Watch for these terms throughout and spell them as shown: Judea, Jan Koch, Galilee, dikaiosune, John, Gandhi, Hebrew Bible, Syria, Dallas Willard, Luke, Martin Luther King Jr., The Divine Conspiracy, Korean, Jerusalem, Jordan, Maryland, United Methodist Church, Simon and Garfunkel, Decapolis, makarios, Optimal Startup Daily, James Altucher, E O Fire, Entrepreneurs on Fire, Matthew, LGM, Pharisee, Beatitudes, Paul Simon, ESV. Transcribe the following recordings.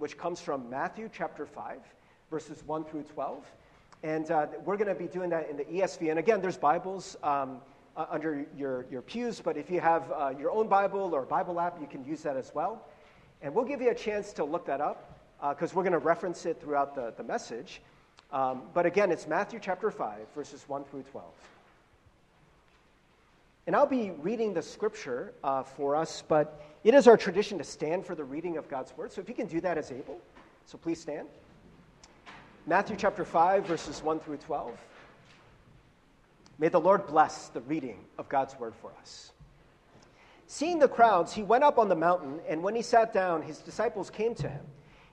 which comes from Matthew chapter 5, verses 1 through 12. And we're going to be doing that in the ESV. And again, there's Bibles under your pews, but if you have your own Bible or Bible app, you can use that as well. And we'll give you a chance to look that up because we're going to reference it throughout the message. But again, it's Matthew chapter 5, verses 1 through 12. And I'll be reading the scripture for us, but it is our tradition to stand for the reading of God's word. So if you can do that as able, so please stand. Matthew chapter 5, verses 1 through 12. May the Lord bless the reading of God's word for us. Seeing the crowds, he went up on the mountain, and when he sat down, his disciples came to him.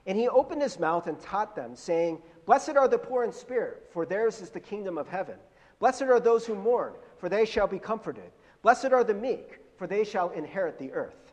And he opened his mouth and taught them, saying, Blessed are the poor in spirit, for theirs is the kingdom of heaven. Blessed are those who mourn, for they shall be comforted. Blessed are the meek, for they shall inherit the earth.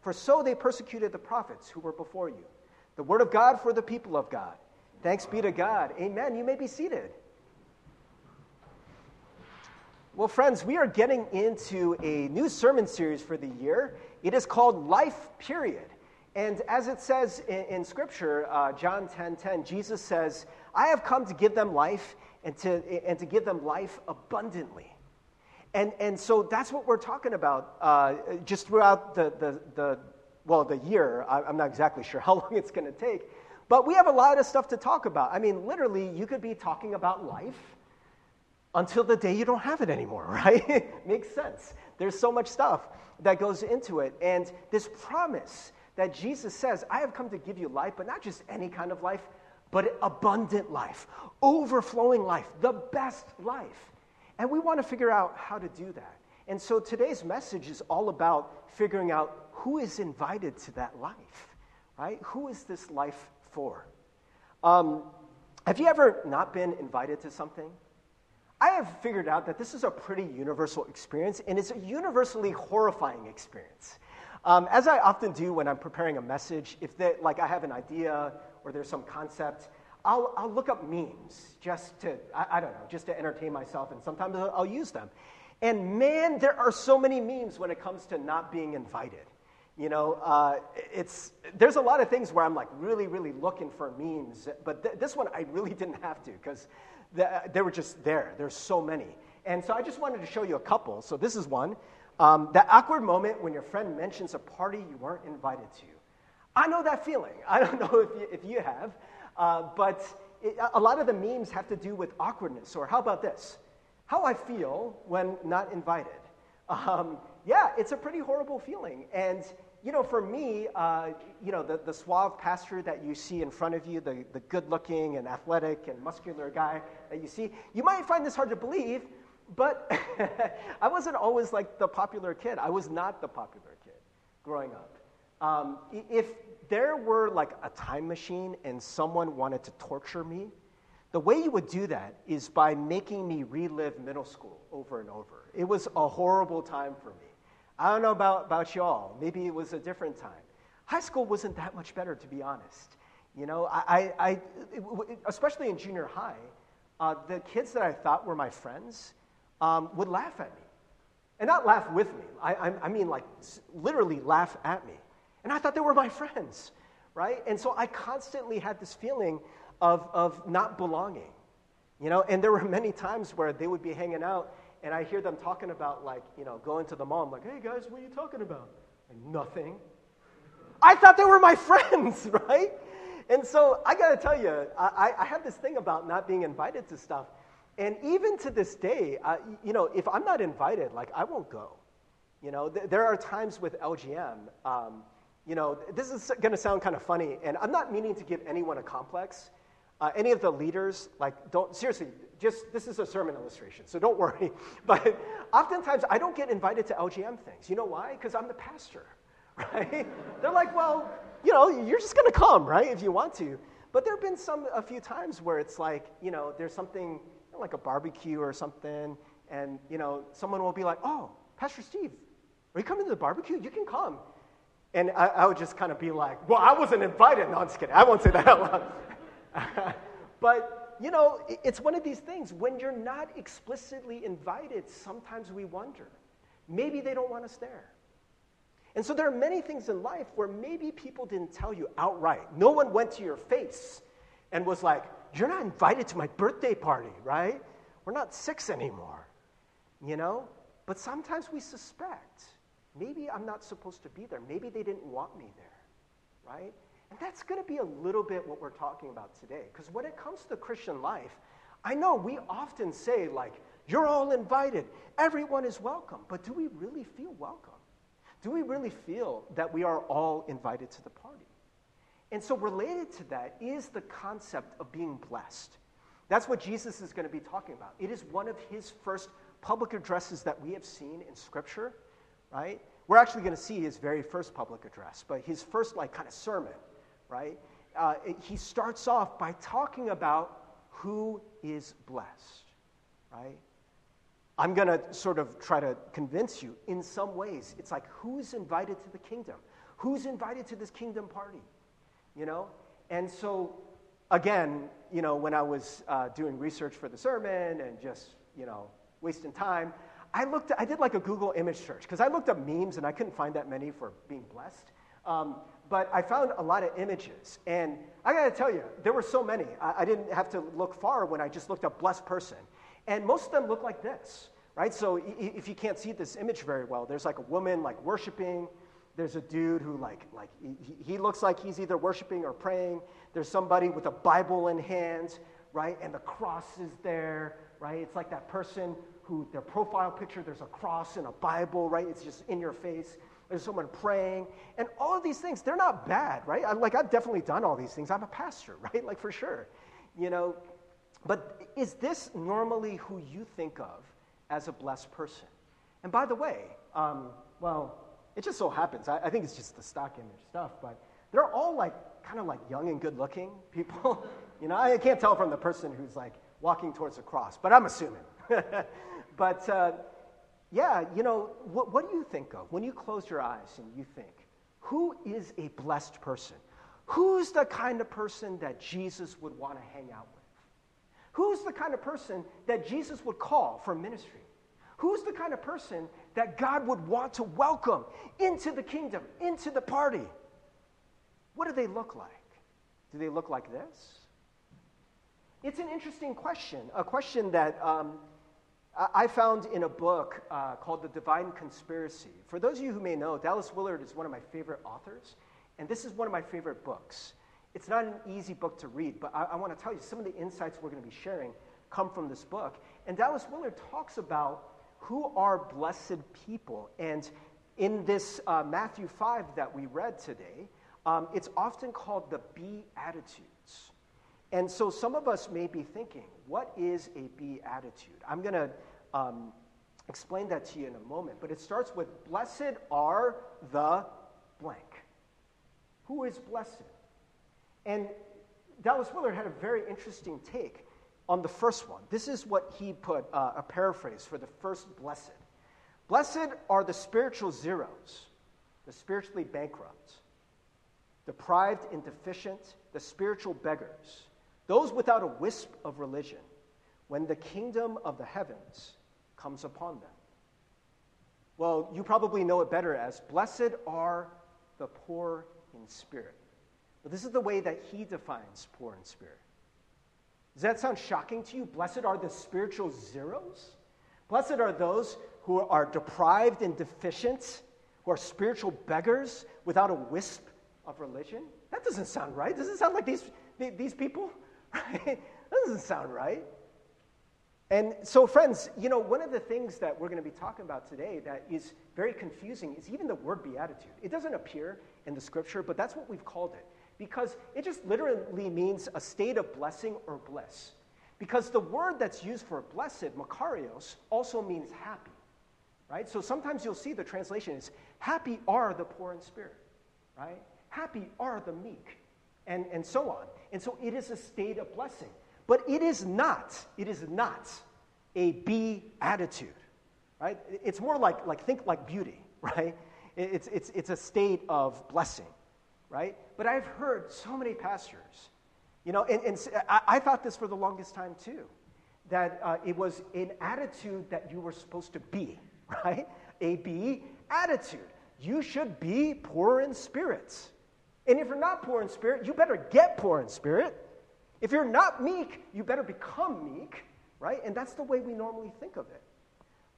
For so they persecuted the prophets who were before you. The word of God for the people of God. Thanks be to God. Amen. You may be seated. Well, friends, we are getting into a new sermon series for the year. It is called Life, Period. And as it says in Scripture, John 10:10, Jesus says, I have come to give them life and to give them life abundantly. And so that's what we're talking about just throughout the year. I'm not exactly sure how long it's going to take. But we have a lot of stuff to talk about. I mean, literally, you could be talking about life until the day you don't have it anymore, right? It makes sense. There's so much stuff that goes into it. And this promise that Jesus says, I have come to give you life, but not just any kind of life, but abundant life, overflowing life, the best life. And we want to figure out how to do that. And so today's message is all about figuring out who is invited to that life, right? Who is this life for? Have you ever not been invited to something? I have figured out that this is a pretty universal experience, and it's a universally horrifying experience. As I often do when I'm preparing a message, if I have an idea or there's some concept, I'll look up memes just to, I don't know, just to entertain myself, and sometimes I'll use them. And man, there are so many memes when it comes to not being invited. You know, there's a lot of things where I'm like really, really looking for memes, but this one I really didn't have to because they were just there. There's so many. And so I just wanted to show you a couple. So this is one. That awkward moment when your friend mentions a party you weren't invited to. I know that feeling. I don't know if you have, but a lot of the memes have to do with awkwardness. Or how about this? How I feel when not invited. Yeah, it's a pretty horrible feeling. And, you know, for me, you know, the suave pastor that you see in front of you, the good-looking and athletic and muscular guy that you see, you might find this hard to believe, but I wasn't always like the popular kid. I was not the popular kid growing up. If there were like a time machine and someone wanted to torture me, the way you would do that is by making me relive middle school over and over. It was a horrible time for me. I don't know about y'all. Maybe it was a different time. High school wasn't that much better, to be honest. You know, I especially in junior high, the kids that I thought were my friends would laugh at me. And not laugh with me. I mean, like, literally laugh at me. And I thought they were my friends, right? And so I constantly had this feeling of not belonging, you know? And there were many times where they would be hanging out, and I hear them talking about, like, you know, going to the mall. I'm like, hey, guys, what are you talking about? Like, nothing. I thought they were my friends, right? And so I got to tell you, I have this thing about not being invited to stuff. And even to this day, you know, if I'm not invited, like, I won't go. You know, there are times with LGM, you know, this is going to sound kind of funny, and I'm not meaning to give anyone a complex. Any of the leaders, like, don't, seriously, just, this is a sermon illustration, so don't worry. But oftentimes, I don't get invited to LGM things. You know why? Because I'm the pastor, right? They're like, well, you know, you're just going to come, right, if you want to. But there have been a few times where it's like, you know, there's something, you know, like a barbecue or something, and, you know, someone will be like, oh, Pastor Steve, are you coming to the barbecue? You can come. And I would just kind of be like, well, I wasn't invited. No, I'm just kidding. I won't say that out loud. But, you know, it's one of these things. When you're not explicitly invited, sometimes we wonder. Maybe they don't want us there. And so there are many things in life where maybe people didn't tell you outright. No one went to your face and was like, you're not invited to my birthday party, right? We're not six anymore, you know? But sometimes we suspect. Maybe I'm not supposed to be there. Maybe they didn't want me there, right? And that's going to be a little bit what we're talking about today. Because when it comes to the Christian life, I know we often say, like, you're all invited. Everyone is welcome. But do we really feel welcome? Do we really feel that we are all invited to the party? And so related to that is the concept of being blessed. That's what Jesus is going to be talking about. It is one of his first public addresses that we have seen in Scripture, right? We're actually going to see his very first public address, but his first, like, kind of sermon, right? He starts off by talking about who is blessed, right? I'm going to sort of try to convince you in some ways. It's like, who's invited to the kingdom? Who's invited to this kingdom party, you know? And so, again, you know, when I was doing research for the sermon and just, you know, wasting time, I did like a Google image search because I looked up memes and I couldn't find that many for being blessed. But I found a lot of images. And I got to tell you, there were so many. I didn't have to look far when I just looked up blessed person. And most of them look like this, right? So if you can't see this image very well, there's like a woman like worshiping. There's a dude who like he looks like he's either worshiping or praying. There's somebody with a Bible in hand, right? And the cross is there, right? It's like that person who, their profile picture, there's a cross and a Bible, right? It's just in your face. There's someone praying. And all of these things, they're not bad, right? I've definitely done all these things. I'm a pastor, right? Like, for sure, you know. But is this normally who you think of as a blessed person? And by the way, it just so happens. I think it's just the stock image stuff, but they're all like kind of like young and good looking people. You know, I can't tell from the person who's like walking towards the cross, but I'm assuming. But, yeah, you know, what do you think of when you close your eyes and you think, who is a blessed person? Who's the kind of person that Jesus would want to hang out with? Who's the kind of person that Jesus would call for ministry? Who's the kind of person that God would want to welcome into the kingdom, into the party? What do they look like? Do they look like this? It's an interesting question, a question that I found in a book called The Divine Conspiracy. For those of you who may know, Dallas Willard is one of my favorite authors, and this is one of my favorite books. It's not an easy book to read, but I want to tell you some of the insights we're going to be sharing come from this book. And Dallas Willard talks about who are blessed people. And in this Matthew 5 that we read today, it's often called the Beatitudes. And so some of us may be thinking, what is a Beatitude? I'm going to explain that to you in a moment, but it starts with, blessed are the blank. Who is blessed? And Dallas Willard had a very interesting take on the first one. This is what he put, a paraphrase for the first blessed. Blessed are the spiritual zeros, the spiritually bankrupt, deprived and deficient, the spiritual beggars, those without a wisp of religion, when the kingdom of the heavens comes upon them. Well, you probably know it better as, blessed are the poor in spirit. But this is the way that he defines poor in spirit. Does that sound shocking to you? Blessed are the spiritual zeros? Blessed are those who are deprived and deficient, who are spiritual beggars without a wisp of religion? That doesn't sound right. Doesn't it sound like these people? Right? That doesn't sound right. And so, friends, you know, one of the things that we're going to be talking about today that is very confusing is even the word beatitude. It doesn't appear in the Scripture, but that's what we've called it, because it just literally means a state of blessing or bliss. Because the word that's used for blessed, makarios, also means happy, right? So sometimes you'll see the translation is, happy are the poor in spirit, right? Happy are the meek, and so on. And so it is a state of blessing. But it is not a beatitude, right? It's more like think like beauty, right? It's a state of blessing, right? But I've heard so many pastors, you know, and I thought this for the longest time too, that it was an attitude that you were supposed to be, right? A beatitude. You should be poor in spirit. And if you're not poor in spirit, you better get poor in spirit. If you're not meek, you better become meek, right? And that's the way we normally think of it.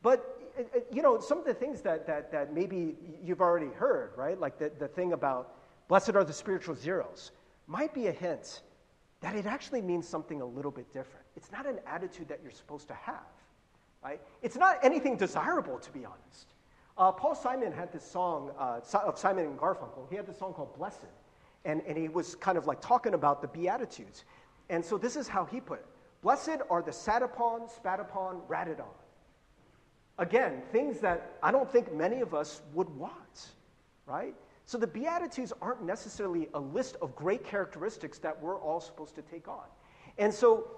But, you know, some of the things that maybe you've already heard, right? Like the thing about blessed are the spiritual zeros might be a hint that it actually means something a little bit different. It's not an attitude that you're supposed to have, right? It's not anything desirable, to be honest. Paul Simon had this song of Simon and Garfunkel. He had this song called Blessed, and he was kind of like talking about the Beatitudes. And so this is how he put it. Blessed are the sat upon, spat upon, ratted on. Again, things that I don't think many of us would want, right? So the Beatitudes aren't necessarily a list of great characteristics that we're all supposed to take on. And so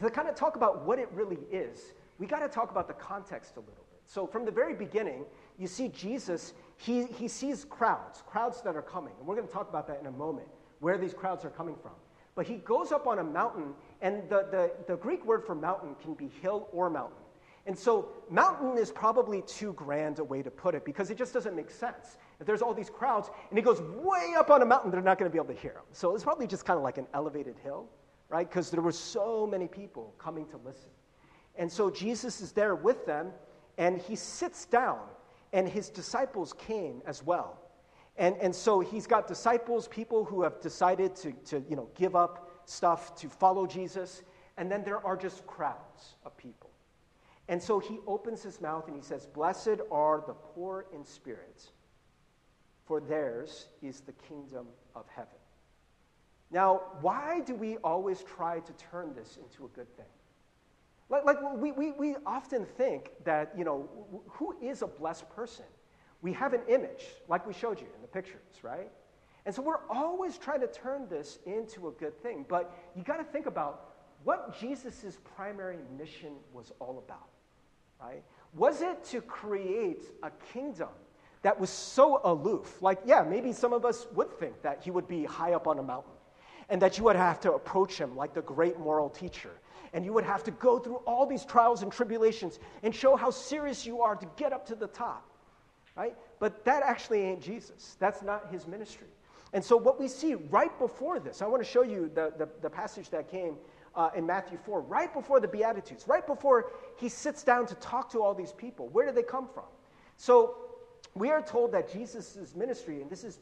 to kind of talk about what it really is, we got to talk about the context a little bit. So from the very beginning, you see Jesus, he sees crowds that are coming. And we're going to talk about that in a moment, where these crowds are coming from. But he goes up on a mountain, and the Greek word for mountain can be hill or mountain. And so mountain is probably too grand a way to put it, because it just doesn't make sense. If there's all these crowds, and he goes way up on a mountain, they're not going to be able to hear him. So it's probably just kind of like an elevated hill, right? Because there were so many people coming to listen. And so Jesus is there with them, and he sits down, and his disciples came as well. And so he's got disciples, people who have decided to you know, give up stuff to follow Jesus. And then there are just crowds of people. And so he opens his mouth and he says, "Blessed are the poor in spirit, for theirs is the kingdom of heaven." Now, why do we always try to turn this into a good thing? Like we often think that, you know, who is a blessed person? We have an image, like we showed you in the pictures, right? And so we're always trying to turn this into a good thing. But you got to think about what Jesus' primary mission was all about, right? Was it to create a kingdom that was so aloof? Like, yeah, maybe some of us would think that he would be high up on a mountain and that you would have to approach him like the great moral teacher. And you would have to go through all these trials and tribulations and show how serious you are to get up to the top, right? But that actually ain't Jesus. That's not his ministry. And so what we see right before this, I want to show you the passage that came in Matthew 4, right before the Beatitudes, right before he sits down to talk to all these people. Where did they come from? So we are told that Jesus' ministry, and this is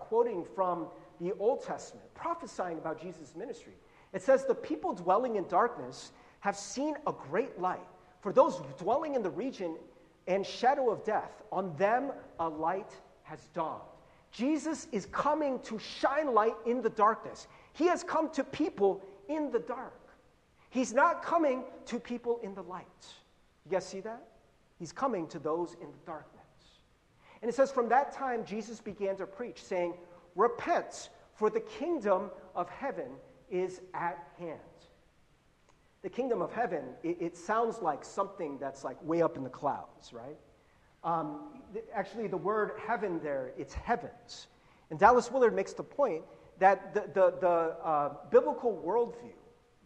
quoting from the Old Testament, prophesying about Jesus' ministry. It says, "The people dwelling in darkness have seen a great light. For those dwelling in the region and shadow of death, on them a light has dawned." Jesus is coming to shine light in the darkness. He has come to people in the dark. He's not coming to people in the light. You guys see that? He's coming to those in the darkness. And it says, "From that time, Jesus began to preach, saying, 'Repent, for the kingdom of heaven is at hand.'" The kingdom of heaven, it sounds like something that's like way up in the clouds, right? Actually, the word heaven there, it's heavens. And Dallas Willard makes the point that the biblical worldview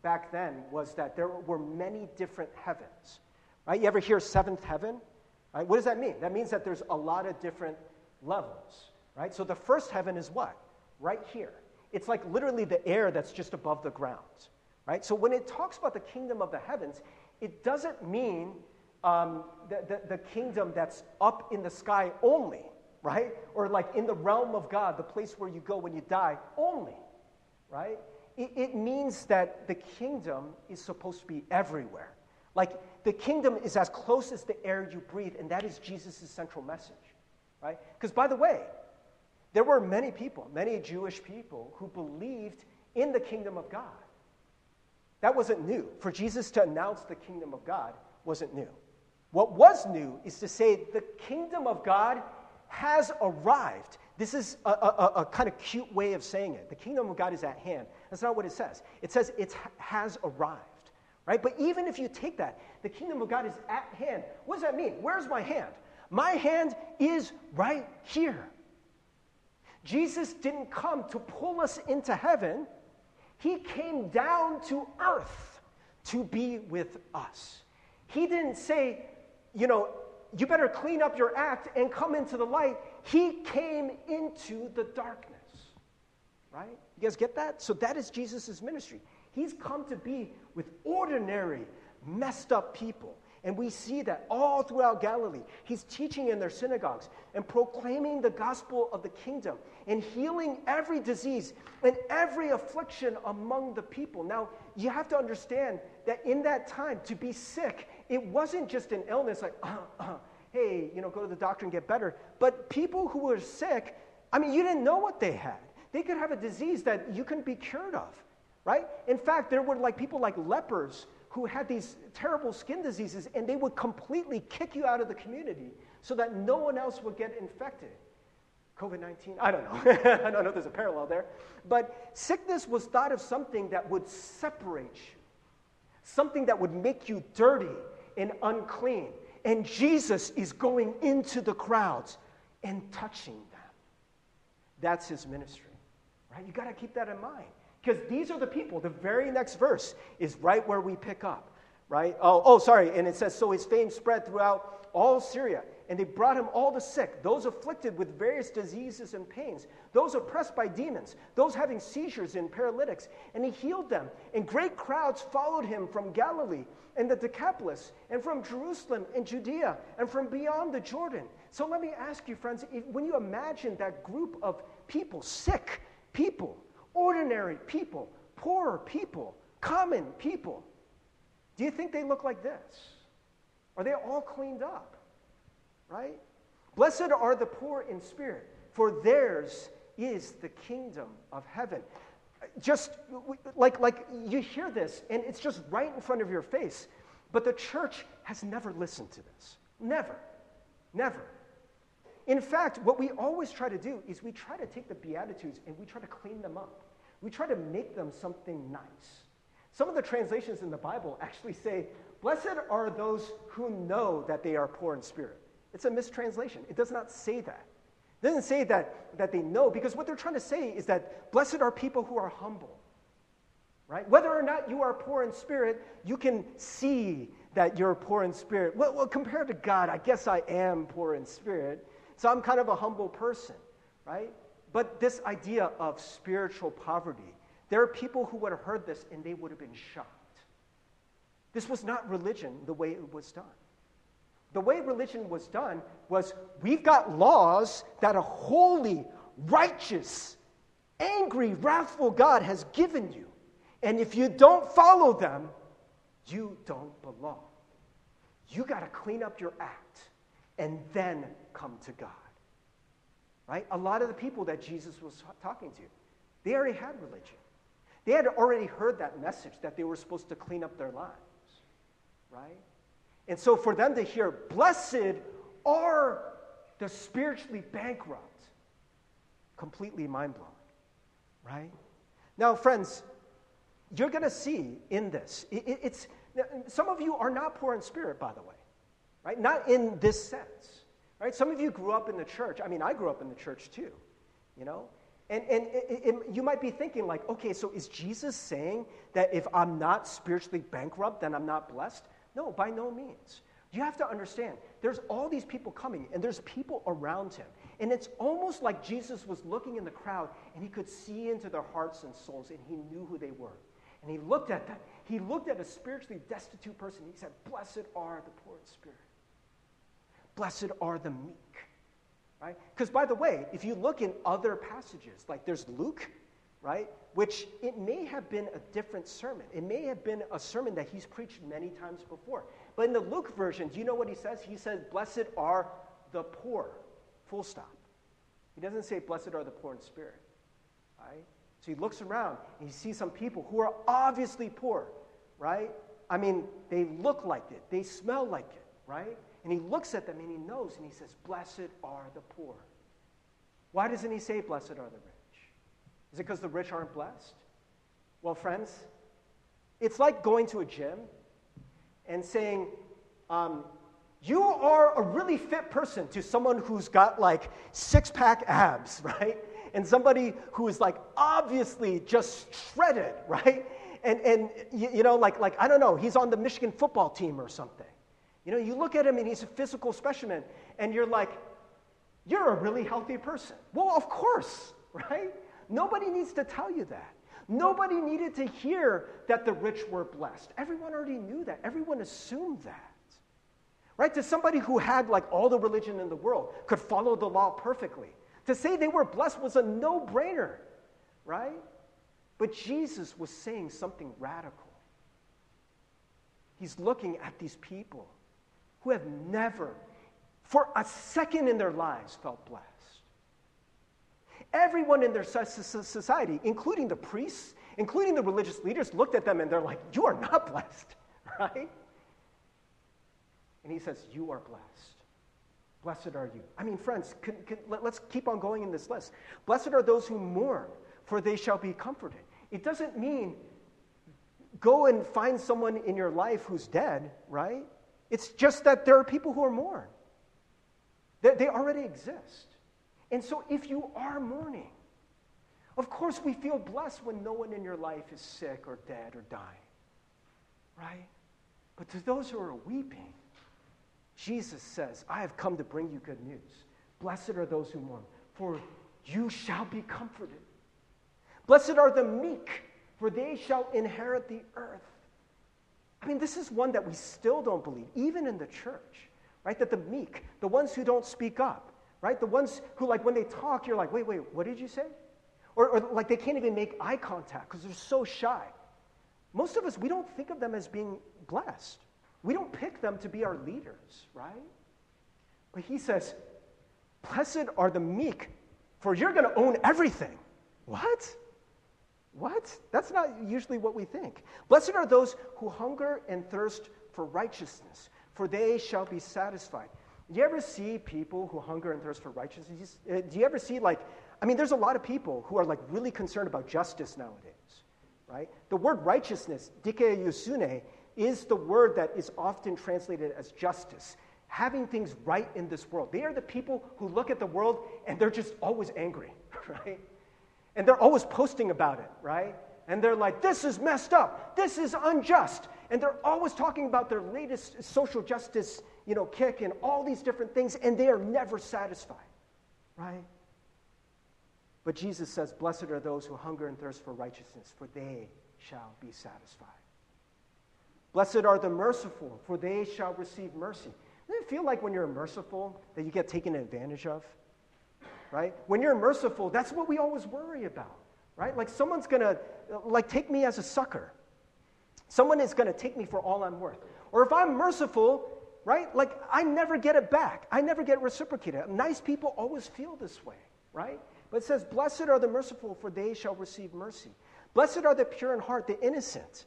back then was that there were many different heavens, right? You ever hear seventh heaven? Right? What does that mean? That means that there's a lot of different levels, right? So the first heaven is what? Right here. It's like literally the air that's just above the ground, right? So when it talks about the kingdom of the heavens, it doesn't mean the kingdom that's up in the sky only, right? Or like in the realm of God, the place where you go when you die only, right? It means that the kingdom is supposed to be everywhere. Like the kingdom is as close as the air you breathe, and that is Jesus' central message, right? Because by the way, there were many people, many Jewish people, who believed in the kingdom of God. That wasn't new. For Jesus to announce the kingdom of God wasn't new. What was new is to say the kingdom of God has arrived. This is a kind of cute way of saying it. The kingdom of God is at hand. That's not what it says. It says it has arrived, right? But even if you take that, the kingdom of God is at hand. What does that mean? Where's my hand? My hand is right here. Jesus didn't come to pull us into heaven. He came down to earth to be with us. He didn't say, you know, you better clean up your act and come into the light. He came into the darkness, right? You guys get that? So that is Jesus' ministry. He's come to be with ordinary, messed up people. And we see that all throughout Galilee. He's teaching in their synagogues and proclaiming the gospel of the kingdom and healing every disease and every affliction among the people. Now, you have to understand that in that time, to be sick, it wasn't just an illness like, hey, you know, go to the doctor and get better. But people who were sick, I mean, you didn't know what they had. They could have a disease that you couldn't be cured of, right? In fact, there were like people like lepers who had these terrible skin diseases, and they would completely kick you out of the community so that no one else would get infected. COVID-19, I don't know. I don't know if there's a parallel there. But sickness was thought of something that would separate you, something that would make you dirty and unclean. And Jesus is going into the crowds and touching them. That's his ministry, right? You got to keep that in mind. Because these are the people. The very next verse is right where we pick up, right? And it says, so his fame spread throughout all Syria, and they brought him all the sick, those afflicted with various diseases and pains, those oppressed by demons, those having seizures and paralytics, and he healed them. And great crowds followed him from Galilee and the Decapolis, and from Jerusalem and Judea, and from beyond the Jordan. So let me ask you, friends, when you imagine that group of people, sick people, ordinary people, poorer people, common people, do you think they look like this? Are they all cleaned up? Right? Blessed are the poor in spirit, for theirs is the kingdom of heaven. Just like you hear this, and it's just right in front of your face, but the church has never listened to this. Never. Never. In fact, what we always try to do is we try to take the Beatitudes and we try to clean them up. We try to make them something nice. Some of the translations in the Bible actually say, blessed are those who know that they are poor in spirit. It's a mistranslation. It does not say that. It doesn't say that they know, because what they're trying to say is that blessed are people who are humble. Right? Whether or not you are poor in spirit, you can see that you're poor in spirit. Well, compared to God, I guess I am poor in spirit. So I'm kind of a humble person, right? But this idea of spiritual poverty, there are people who would have heard this and they would have been shocked. This was not religion the way it was done. The way religion was done was, we've got laws that a holy, righteous, angry, wrathful God has given you. And if you don't follow them, you don't belong. You got to clean up your act and then come to God, right? A lot of the people that Jesus was talking to, they already had religion. They had already heard that message that they were supposed to clean up their lives, right? And so for them to hear, blessed are the spiritually bankrupt, completely mind-blowing, right? Now, friends, you're going to see in this, it's some of you are not poor in spirit, by the way. Right? Not in this sense, right? Some of you grew up in the church. I mean, I grew up in the church too, you know? And you might be thinking like, okay, so is Jesus saying that if I'm not spiritually bankrupt, then I'm not blessed? No, by no means. You have to understand, there's all these people coming, and there's people around him. And it's almost like Jesus was looking in the crowd, and he could see into their hearts and souls, and he knew who they were. And he looked at them. He looked at a spiritually destitute person. He said, blessed are the poor in spirit. Blessed are the meek, right? Because, by the way, if you look in other passages, like there's Luke, right, which it may have been a different sermon. It may have been a sermon that he's preached many times before. But in the Luke version, do you know what he says? He says, blessed are the poor, full stop. He doesn't say, blessed are the poor in spirit, right? So he looks around, and he sees some people who are obviously poor, right? I mean, they look like it. They smell like it, right? And he looks at them, and he knows, and he says, blessed are the poor. Why doesn't he say, blessed are the rich? Is it because the rich aren't blessed? Well, friends, it's like going to a gym and saying, you are a really fit person to someone who's got like six-pack abs, right? And somebody who is like obviously just shredded, right? And you know, like I don't know, he's on the Michigan football team or something. You know, you look at him and he's a physical specimen, and you're like, you're a really healthy person. Well, of course, right? Nobody needs to tell you that. Nobody needed to hear that the rich were blessed. Everyone already knew that. Everyone assumed that. Right? To somebody who had like all the religion in the world, could follow the law perfectly, to say they were blessed was a no-brainer, right? But Jesus was saying something radical. He's looking at these people who have never, for a second in their lives, felt blessed. Everyone in their society, including the priests, including the religious leaders, looked at them and they're like, you are not blessed, right? And he says, you are blessed. Blessed are you. I mean, friends, let's keep on going in this list. Blessed are those who mourn, for they shall be comforted. It doesn't mean go and find someone in your life who's dead, right? It's just that there are people who are mourned. They already exist. And so if you are mourning, of course we feel blessed when no one in your life is sick or dead or dying, right? But to those who are weeping, Jesus says, I have come to bring you good news. Blessed are those who mourn, for you shall be comforted. Blessed are the meek, for they shall inherit the earth. I mean, this is one that we still don't believe, even in the church, right? That the meek, the ones who don't speak up, right? The ones who, like, when they talk, you're like, wait, what did you say? Or like, they can't even make eye contact because they're so shy. Most of us, we don't think of them as being blessed. We don't pick them to be our leaders, right? But he says, blessed are the meek, for you're going to own everything. What? That's not usually what we think. Blessed are those who hunger and thirst for righteousness, for they shall be satisfied. Do you ever see people who hunger and thirst for righteousness? Do you ever see, like, I mean, there's a lot of people who are, like, really concerned about justice nowadays, right? The word righteousness, dikaiosune, is the word that is often translated as justice, having things right in this world. They are the people who look at the world and they're just always angry, right? And they're always posting about it, right? And they're like, this is messed up. This is unjust. And they're always talking about their latest social justice, you know, kick and all these different things, and they are never satisfied, right? But Jesus says, blessed are those who hunger and thirst for righteousness, for they shall be satisfied. Blessed are the merciful, for they shall receive mercy. Doesn't it feel like when you're merciful that you get taken advantage of? Right? When you're merciful, that's what we always worry about, right? Like someone's going to, like, take me as a sucker. Someone is going to take me for all I'm worth. Or if I'm merciful, right, like I never get it back. I never get reciprocated. Nice people always feel this way, right? But it says, blessed are the merciful, for they shall receive mercy. Blessed are the pure in heart, the innocent.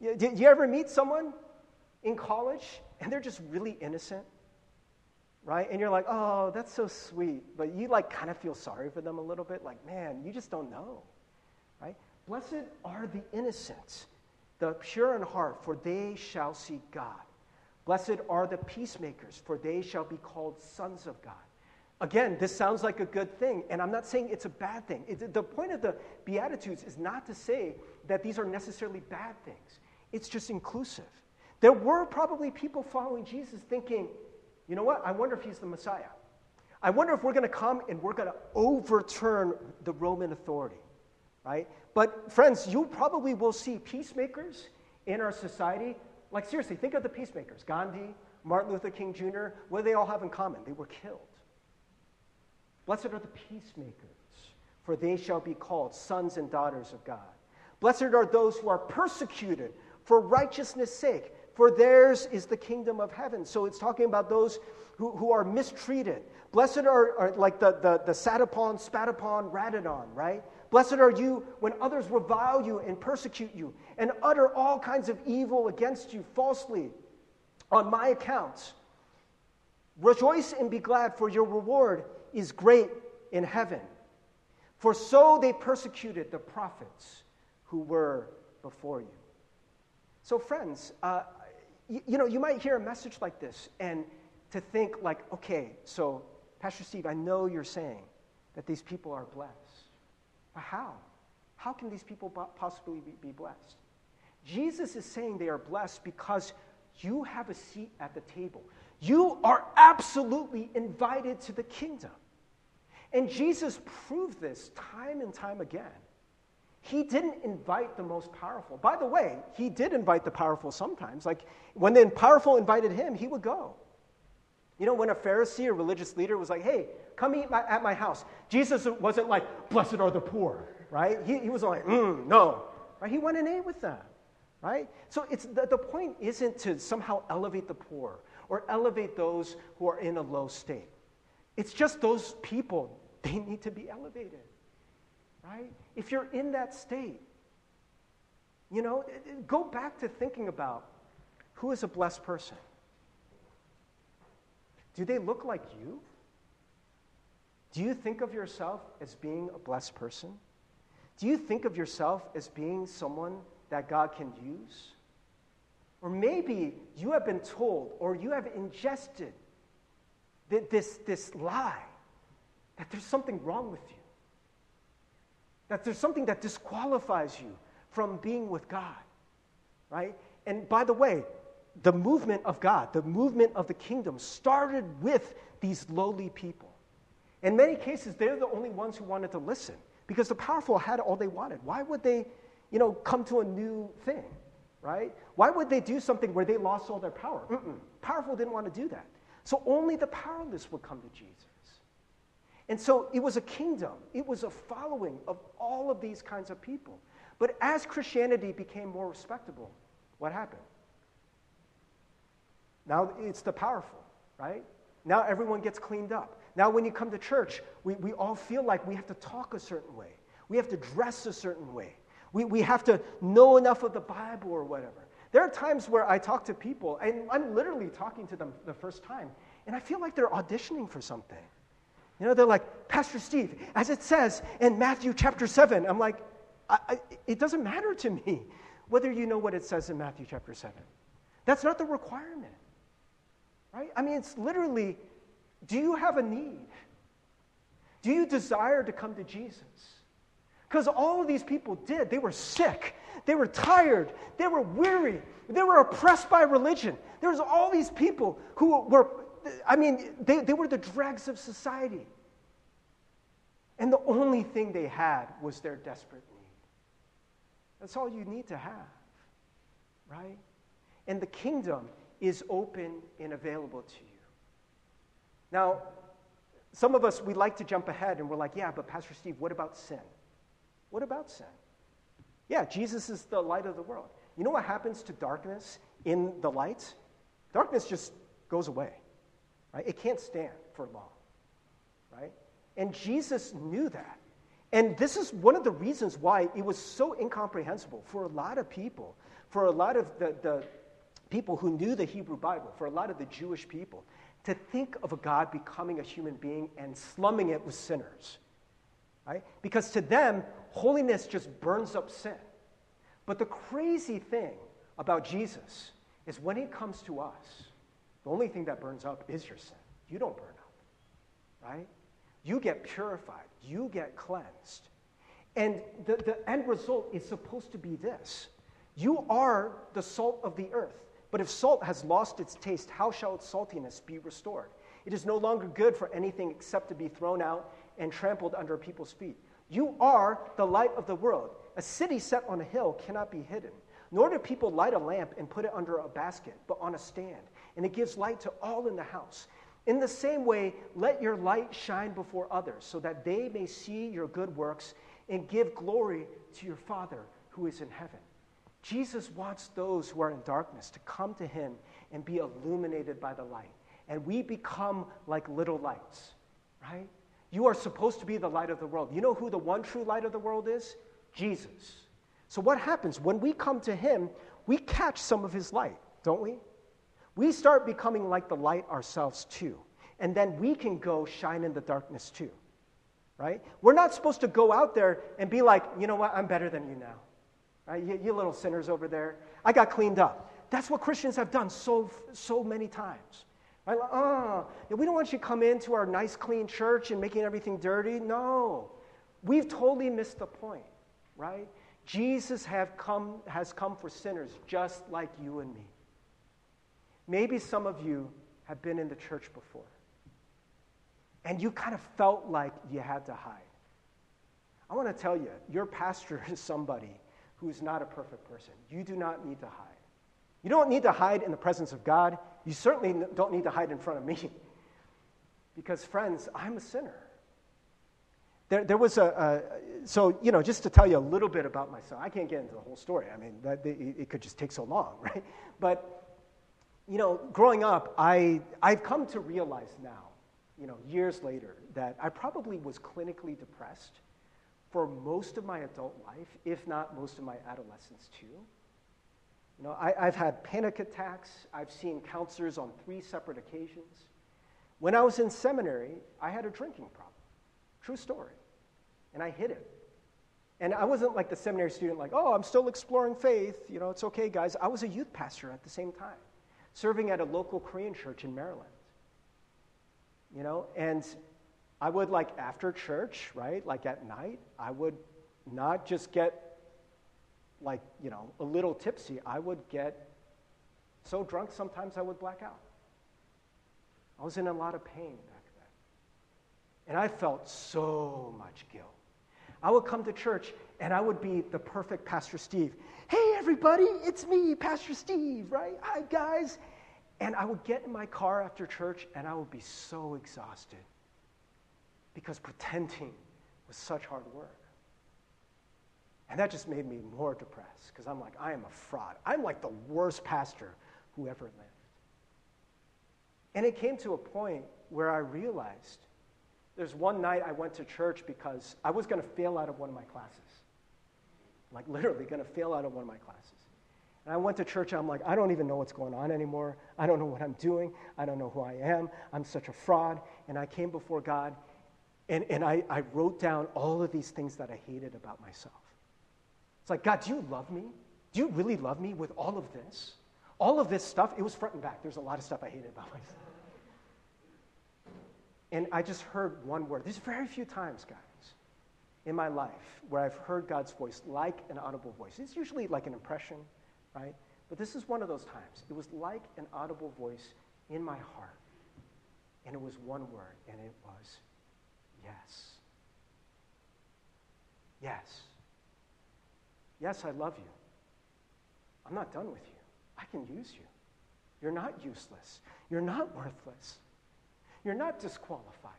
Did you ever meet someone in college and they're just really innocent? Right? And you're like, oh, that's so sweet. But you, like, kind of feel sorry for them a little bit. Like, man, you just don't know. Right? Blessed are the innocent, the pure in heart, for they shall see God. Blessed are the peacemakers, for they shall be called sons of God. Again, this sounds like a good thing, and I'm not saying it's a bad thing. The point of the Beatitudes is not to say that these are necessarily bad things. It's just inclusive. There were probably people following Jesus thinking, you know what? I wonder if he's the Messiah. I wonder if we're going to come and we're going to overturn the Roman authority, right? But friends, you probably will see peacemakers in our society. Like, seriously, think of the peacemakers. Gandhi, Martin Luther King Jr., what do they all have in common? They were killed. Blessed are the peacemakers, for they shall be called sons and daughters of God. Blessed are those who are persecuted for righteousness' sake, for theirs is the kingdom of heaven. So it's talking about those who are mistreated. Blessed are like the sat upon, spat upon, ratted on, right? Blessed are you when others revile you and persecute you and utter all kinds of evil against you falsely on my account. Rejoice and be glad, for your reward is great in heaven. For so they persecuted the prophets who were before you. So friends, you might hear a message like this and to think like, okay, so Pastor Steve, I know you're saying that these people are blessed. But how? How can these people possibly be blessed? Jesus is saying they are blessed because you have a seat at the table. You are absolutely invited to the kingdom. And Jesus proved this time and time again. He didn't invite the most powerful. By the way, he did invite the powerful sometimes. Like when the powerful invited him, he would go. You know, when a Pharisee or religious leader was like, hey, come eat at my house. Jesus wasn't like, blessed are the poor, right? He wasn't like, no. Right? He went and ate with them, right? So it's the point isn't to somehow elevate the poor or elevate those who are in a low state. It's just those people, they need to be elevated, right? If you're in that state, you know, go back to thinking about who is a blessed person. Do they look like you? Do you think of yourself as being a blessed person? Do you think of yourself as being someone that God can use? Or maybe you have been told or you have ingested this lie that there's something wrong with you, that there's something that disqualifies you from being with God, right? And by the way, the movement of God, the movement of the kingdom started with these lowly people. In many cases, they're the only ones who wanted to listen because the powerful had all they wanted. Why would they, you know, come to a new thing, right? Why would they do something where they lost all their power? Powerful didn't want to do that. So only the powerless would come to Jesus. And so it was a kingdom. It was a following of all of these kinds of people. But as Christianity became more respectable, what happened? Now it's the powerful, right? Now everyone gets cleaned up. Now when you come to church, we all feel like we have to talk a certain way. We have to dress a certain way. We have to know enough of the Bible or whatever. There are times where I talk to people, and I'm literally talking to them the first time, and I feel like they're auditioning for something. You know, they're like, Pastor Steve, as it says in Matthew chapter 7, I'm like, it doesn't matter to me whether you know what it says in Matthew chapter 7. That's not the requirement. Right? I mean, it's literally, do you have a need? Do you desire to come to Jesus? Because all of these people did. They were sick. They were tired. They were weary. They were oppressed by religion. There was all these people who were, I mean, they were the dregs of society. And the only thing they had was their desperate need. That's all you need to have, right? And the kingdom is open and available to you. Now, some of us, we like to jump ahead and we're like, yeah, but Pastor Steve, what about sin? What about sin? Yeah, Jesus is the light of the world. You know what happens to darkness in the light? Darkness just goes away, right? It can't stand for long, right? And Jesus knew that. And this is one of the reasons why it was so incomprehensible for a lot of people, for a lot of the people who knew the Hebrew Bible, for a lot of the Jewish people, to think of a God becoming a human being and slumming it with sinners, right? Because to them, holiness just burns up sin. But the crazy thing about Jesus is when he comes to us, the only thing that burns up is your sin. You don't burn up, right? You get purified. You get cleansed. And the end result is supposed to be this. You are the salt of the earth. But if salt has lost its taste, how shall its saltiness be restored? It is no longer good for anything except to be thrown out and trampled under people's feet. You are the light of the world. A city set on a hill cannot be hidden. Nor do people light a lamp and put it under a basket, but on a stand, and it gives light to all in the house. In the same way, let your light shine before others, so that they may see your good works and give glory to your Father who is in heaven. Jesus wants those who are in darkness to come to him and be illuminated by the light. And we become like little lights, right? You are supposed to be the light of the world. You know who the one true light of the world is? Jesus. So what happens? When we come to him, we catch some of his light, don't we? We start becoming like the light ourselves too. And then we can go shine in the darkness too, right? We're not supposed to go out there and be like, you know what, I'm better than you now. Right? You little sinners over there. I got cleaned up. That's what Christians have done so many times. Right? Like, oh, we don't want you to come into our nice, clean church and making everything dirty. No. We've totally missed the point, right? Jesus has come for sinners just like you and me. Maybe some of you have been in the church before, and you kind of felt like you had to hide. I want to tell you, your pastor is somebody who is not a perfect person. You do not need to hide. You don't need to hide in the presence of God. You certainly don't need to hide in front of me. Because, friends, I'm a sinner. There was so, you know, just to tell you a little bit about myself, I can't get into the whole story. I mean, it could just take so long, right? But, you know, growing up, I've come to realize now, you know, years later, that I probably was clinically depressed for most of my adult life, if not most of my adolescence too. You know, I've had panic attacks. I've seen counselors on 3 separate occasions. When I was in seminary, I had a drinking problem. True story. And I hid it. And I wasn't like the seminary student, like, oh, I'm still exploring faith. You know, it's okay, guys. I was a youth pastor at the same time, serving at a local Korean church in Maryland. You know, and I would, like, after church, right, like at night, I would not just get, like, you know, a little tipsy. I would get so drunk sometimes I would black out. I was in a lot of pain back then. And I felt so much guilt. I would come to church, and I would be the perfect Pastor Steve. Hey, everybody, it's me, Pastor Steve, right? Hi, guys. And I would get in my car after church, and I would be so exhausted because pretending was such hard work. And that just made me more depressed because I'm like, I am a fraud. I'm like the worst pastor who ever lived. And it came to a point where I realized there's one night I went to church because I was going to fail out of one of my classes, like literally going to fail out of one of my classes. And I went to church, and I'm like, I don't even know what's going on anymore. I don't know what I'm doing. I don't know who I am. I'm such a fraud. And I came before God, and I wrote down all of these things that I hated about myself. It's like, God, do you love me? Do you really love me with all of this? All of this stuff, it was front and back. There's a lot of stuff I hated about myself. And I just heard one word. There's very few times, guys, in my life where I've heard God's voice like an audible voice. It's usually like an impression, right? But this is one of those times. It was like an audible voice in my heart. And it was one word, and it was yes. Yes. Yes, I love you. I'm not done with you. I can use you. You're not useless. You're not worthless. You're not disqualified.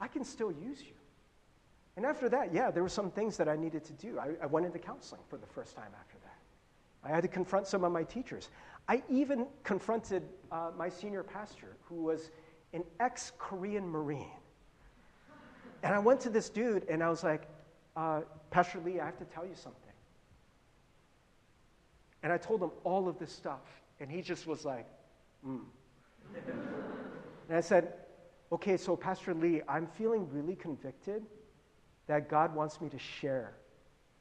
I can still use you. And after that, yeah, there were some things that I needed to do. I went into counseling for the first time after that. I had to confront some of my teachers. I even confronted my senior pastor, who was an ex-Korean Marine. And I went to this dude, and I was like, Pastor Lee, I have to tell you something. And I told him all of this stuff, and he just was like, And I said, okay, so Pastor Lee, I'm feeling really convicted that God wants me to share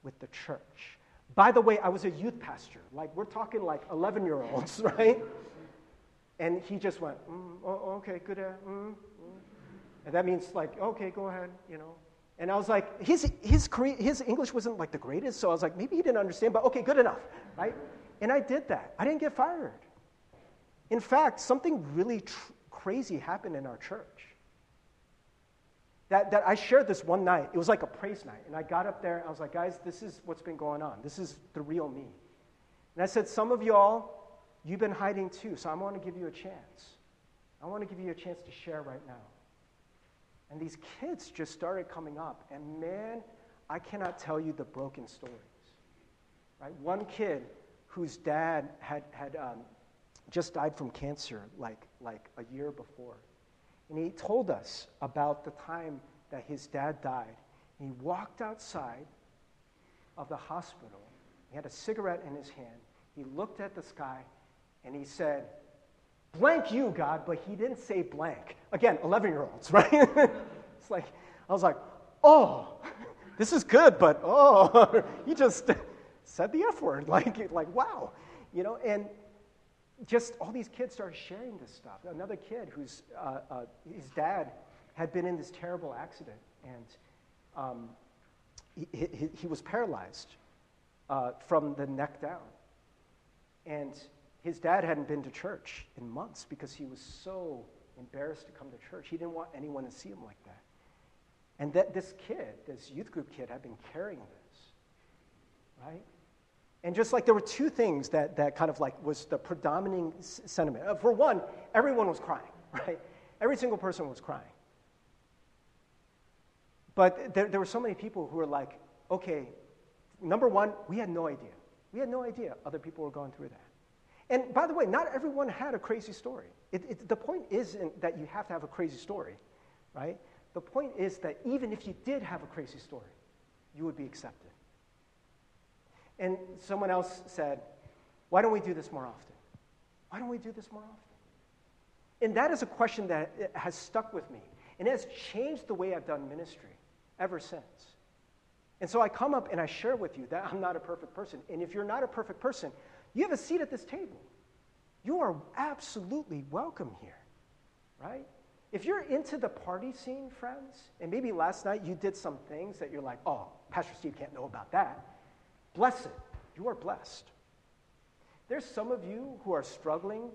with the church. By the way, I was a youth pastor. Like, we're talking like 11-year-olds, right? And he just went, okay, good. And that means like, okay, go ahead, you know. And I was like, his English wasn't like the greatest, so I was like, maybe he didn't understand, but okay, good enough, right? And I did that. I didn't get fired. In fact, something really crazy happened in our church. That I shared this one night. It was like a praise night. And I got up there, and I was like, guys, this is what's been going on. This is the real me. And I said, some of y'all, you've been hiding too, so I want to give you a chance. I want to give you a chance to share right now. And these kids just started coming up. And man, I cannot tell you the broken stories. Right? One kid whose dad had just died from cancer like a year before. And he told us about the time that his dad died. He walked outside of the hospital. He had a cigarette in his hand. He looked at the sky, and he said, blank you, God, but he didn't say blank. Again, 11-year-olds, right? It's like, I was like, oh, this is good, but oh, he just said the F word, like wow, you know, and just all these kids started sharing this stuff. Another kid whose his dad had been in this terrible accident, and he was paralyzed from the neck down, and his dad hadn't been to church in months because he was so embarrassed to come to church. He didn't want anyone to see him like that. And that this kid, this youth group kid, had been carrying this, right? And just like there were two things that kind of like was the predominating sentiment. For one, everyone was crying, right? Every single person was crying. But there were so many people who were like, okay, number one, we had no idea. We had no idea other people were going through that. And by the way, not everyone had a crazy story. The point isn't that you have to have a crazy story, right? The point is that even if you did have a crazy story, you would be accepted. And someone else said, why don't we do this more often? Why don't we do this more often? And that is a question that has stuck with me. And it has changed the way I've done ministry ever since. And so I come up and I share with you that I'm not a perfect person. And if you're not a perfect person, you have a seat at this table. You are absolutely welcome here, right? If you're into the party scene, friends, and maybe last night you did some things that you're like, oh, Pastor Steve can't know about that. Blessed. You are blessed. There's some of you who are struggling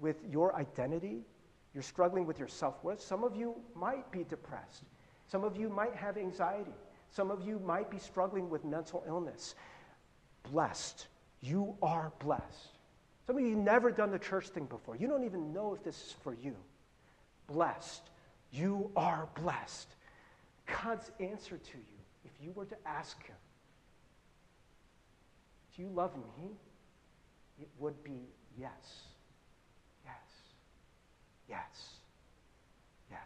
with your identity. You're struggling with your self-worth. Some of you might be depressed. Some of you might have anxiety. Some of you might be struggling with mental illness. Blessed. You are blessed. Some of you have never done the church thing before. You don't even know if this is for you. Blessed. You are blessed. God's answer to you, if you were to ask him, do you love me? It would be yes. Yes. Yes. Yes.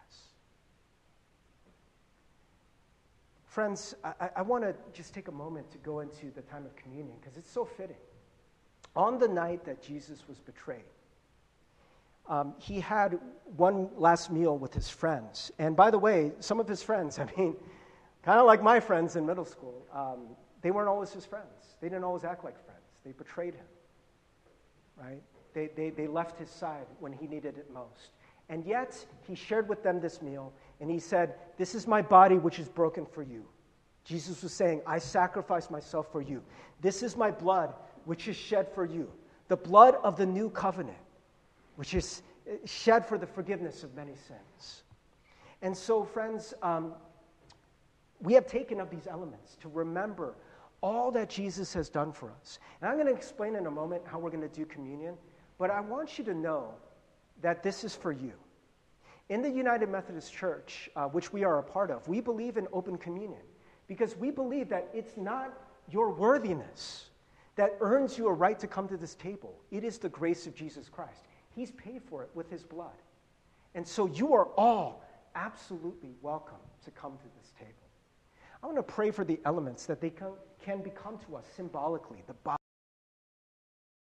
Friends, I want to just take a moment to go into the time of communion because it's so fitting. On the night that Jesus was betrayed, he had one last meal with his friends. And by the way, some of his friends, I mean, kind of like my friends in middle school, they weren't always his friends. They didn't always act like friends. They betrayed him, right? They left his side when he needed it most. And yet, he shared with them this meal, and he said, this is my body which is broken for you. Jesus was saying, I sacrifice myself for you. This is my blood which is shed for you, the blood of the new covenant, which is shed for the forgiveness of many sins. And so, friends, we have taken up these elements to remember all that Jesus has done for us. And I'm going to explain in a moment how we're going to do communion, but I want you to know that this is for you. In the United Methodist Church, which we are a part of, we believe in open communion because we believe that it's not your worthiness that earns you a right to come to this table. It is the grace of Jesus Christ. He's paid for it with his blood. And so you are all absolutely welcome to come to this table. I want to pray for the elements that they can become to us symbolically, the body.